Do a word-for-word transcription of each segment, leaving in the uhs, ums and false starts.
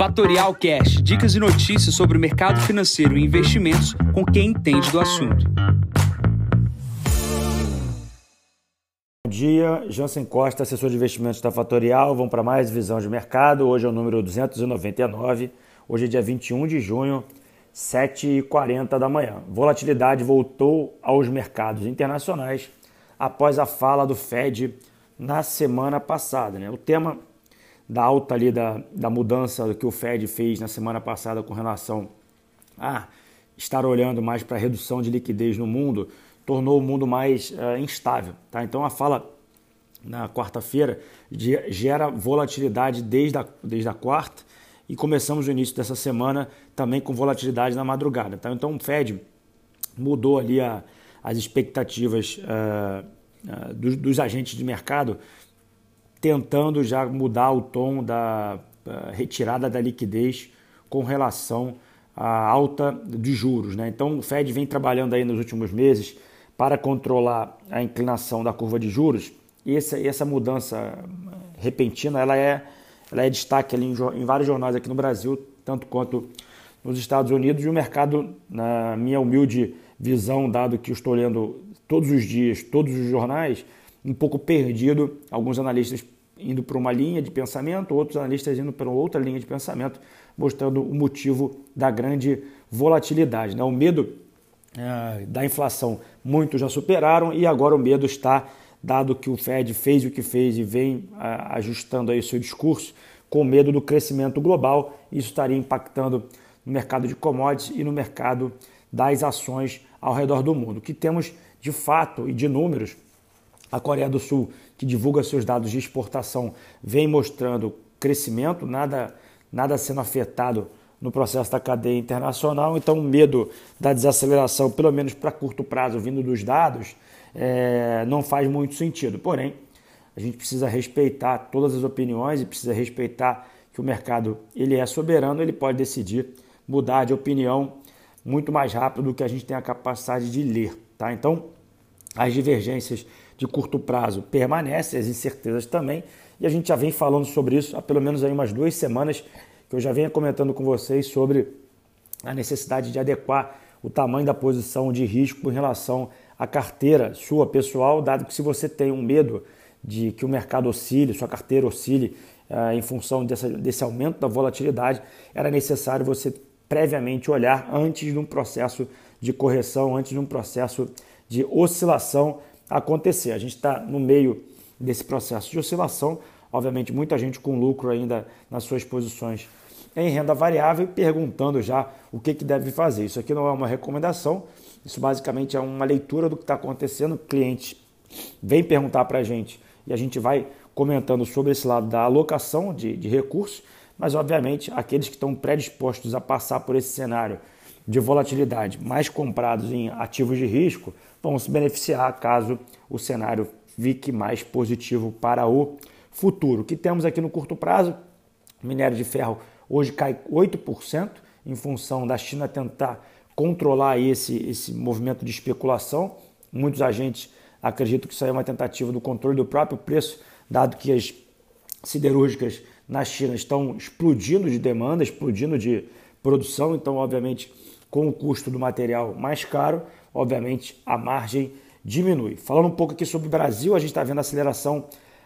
Fatorial Cash, dicas e notícias sobre o mercado financeiro e investimentos com quem entende do assunto. Bom dia, Jansen Costa, assessor de investimentos da Fatorial. Vamos para mais visão de mercado. Hoje é o número duzentos e noventa e nove. Hoje é dia vinte e um de junho, sete e quarenta da manhã. Volatilidade voltou aos mercados internacionais após a fala do Fed na semana passada, né? O tema da alta ali da, da mudança que o Fed fez na semana passada com relação a estar olhando mais para a redução de liquidez no mundo tornou o mundo mais uh, instável, tá? Então a fala na quarta-feira gera volatilidade desde a, desde a quarta e começamos o início dessa semana também com volatilidade na madrugada, tá? Então o Fed mudou ali a, as expectativas uh, uh, dos, dos agentes de mercado, tentando já mudar o tom da uh, retirada da liquidez com relação à alta de juros, né? Então o Fed vem trabalhando aí nos últimos meses para controlar a inclinação da curva de juros, e essa, essa mudança repentina ela é, ela é destaque ali em, em vários jornais aqui no Brasil, tanto quanto nos Estados Unidos, e o mercado, na minha humilde visão, dado que eu estou lendo todos os dias, todos os jornais, um pouco perdido, alguns analistas indo para uma linha de pensamento, outros analistas indo para outra linha de pensamento, mostrando o motivo da grande volatilidade, né? O medo é, da inflação, muitos já superaram, e agora o medo está, dado que o Fed fez o que fez e vem a, ajustando aí o seu discurso, com medo do crescimento global. Isso estaria impactando no mercado de commodities e no mercado das ações ao redor do mundo. O que temos de fato e de números, a Coreia do Sul, que divulga seus dados de exportação, vem mostrando crescimento, nada, nada sendo afetado no processo da cadeia internacional. Então o medo da desaceleração, pelo menos para curto prazo, vindo dos dados, é, não faz muito sentido. Porém, a gente precisa respeitar todas as opiniões e precisa respeitar que o mercado ele é soberano, ele pode decidir mudar de opinião muito mais rápido do que a gente tem a capacidade de ler, tá? Então, as divergências de curto prazo permanecem, as incertezas também, e a gente já vem falando sobre isso há pelo menos aí umas duas semanas, que eu já venho comentando com vocês sobre a necessidade de adequar o tamanho da posição de risco em relação à carteira sua pessoal, dado que se você tem um medo de que o mercado oscile, sua carteira oscile uh, em função dessa, desse aumento da volatilidade, era necessário você previamente olhar antes de um processo de correção, antes de um processo de oscilação acontecer. A gente está no meio desse processo de oscilação, obviamente muita gente com lucro ainda nas suas posições em renda variável, perguntando já o que, que deve fazer. Isso aqui não é uma recomendação, isso basicamente é uma leitura do que está acontecendo. O cliente vem perguntar para a gente e a gente vai comentando sobre esse lado da alocação de, de recursos, mas obviamente aqueles que estão predispostos a passar por esse cenário de volatilidade, mais comprados em ativos de risco, vão se beneficiar caso o cenário fique mais positivo para o futuro. O que temos aqui no curto prazo? O minério de ferro hoje cai oito por cento em função da China tentar controlar esse, esse movimento de especulação. Muitos agentes acreditam que isso aí é uma tentativa do controle do próprio preço, dado que as siderúrgicas na China estão explodindo de demanda, explodindo de produção, então obviamente com o custo do material mais caro, obviamente a margem diminui. Falando um pouco aqui sobre o Brasil, a gente está vendo a aceleração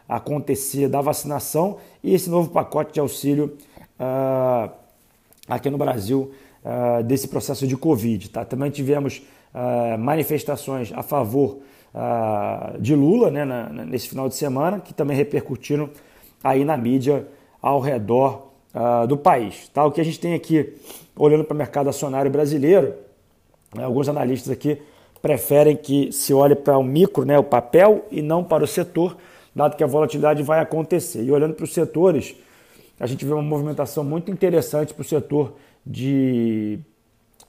acontecer da vacinação e esse novo pacote de auxílio uh, aqui no Brasil uh, desse processo de Covid, tá? Também tivemos uh, manifestações a favor uh, de Lula, né, na, nesse final de semana, que também repercutiram aí na mídia ao redor Uh, do país, tá? O que a gente tem aqui, olhando para o mercado acionário brasileiro, né, alguns analistas aqui preferem que se olhe para o micro, né, o papel, e não para o setor, dado que a volatilidade vai acontecer. E olhando para os setores, a gente vê uma movimentação muito interessante para o setor de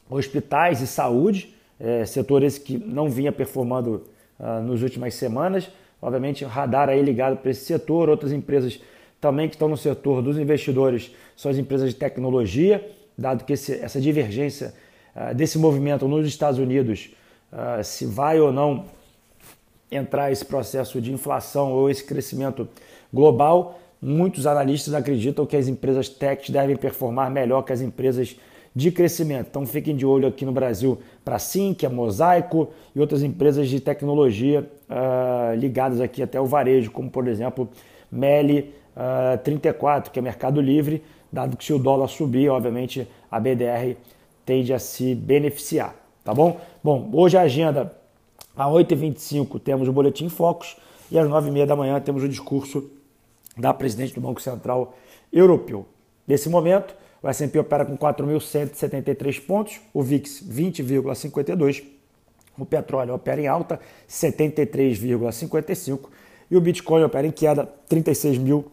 hospitais e saúde, é, setor esse que não vinha performando uh, nas últimas semanas. Obviamente, radar aí ligado para esse setor. Outras empresas também que estão no setor dos investidores são as empresas de tecnologia, dado que esse, essa divergência uh, desse movimento nos Estados Unidos, uh, se vai ou não entrar esse processo de inflação ou esse crescimento global, muitos analistas acreditam que as empresas techs devem performar melhor que as empresas de crescimento. Então fiquem de olho aqui no Brasil para a Sinqia, Mosaico e outras empresas de tecnologia uh, ligadas aqui até o varejo, como por exemplo Meli uh, trinta e quatro, que é Mercado Livre, dado que se o dólar subir, obviamente a B D R tende a se beneficiar, tá bom? Bom, hoje a agenda, às oito e vinte e cinco temos o Boletim Focus e às nove e meia da manhã temos o discurso da presidente do Banco Central Europeu. Nesse momento, o S e P opera com quatro mil cento e setenta e três pontos, o V I X vinte vírgula cinquenta e dois, o petróleo opera em alta setenta e três vírgula cinquenta e cinco e o Bitcoin opera em queda trinta e seis mil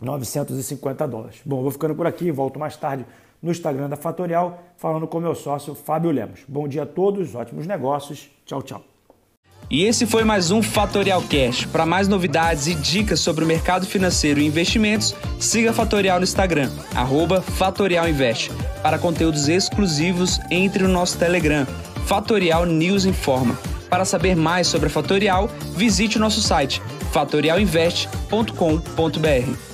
novecentos e cinquenta dólares. Bom, vou ficando por aqui, volto mais tarde no Instagram da Fatorial, falando com meu sócio Fábio Lemos. Bom dia a todos, ótimos negócios, tchau, tchau. E esse foi mais um Fatorial Cash. Para mais novidades e dicas sobre o mercado financeiro e investimentos, siga a Fatorial no Instagram, arroba fatorialinvest. Para conteúdos exclusivos, entre no nosso Telegram, Fatorial News Informa. Para saber mais sobre a Fatorial, visite o nosso site, fatorial invest ponto com ponto br.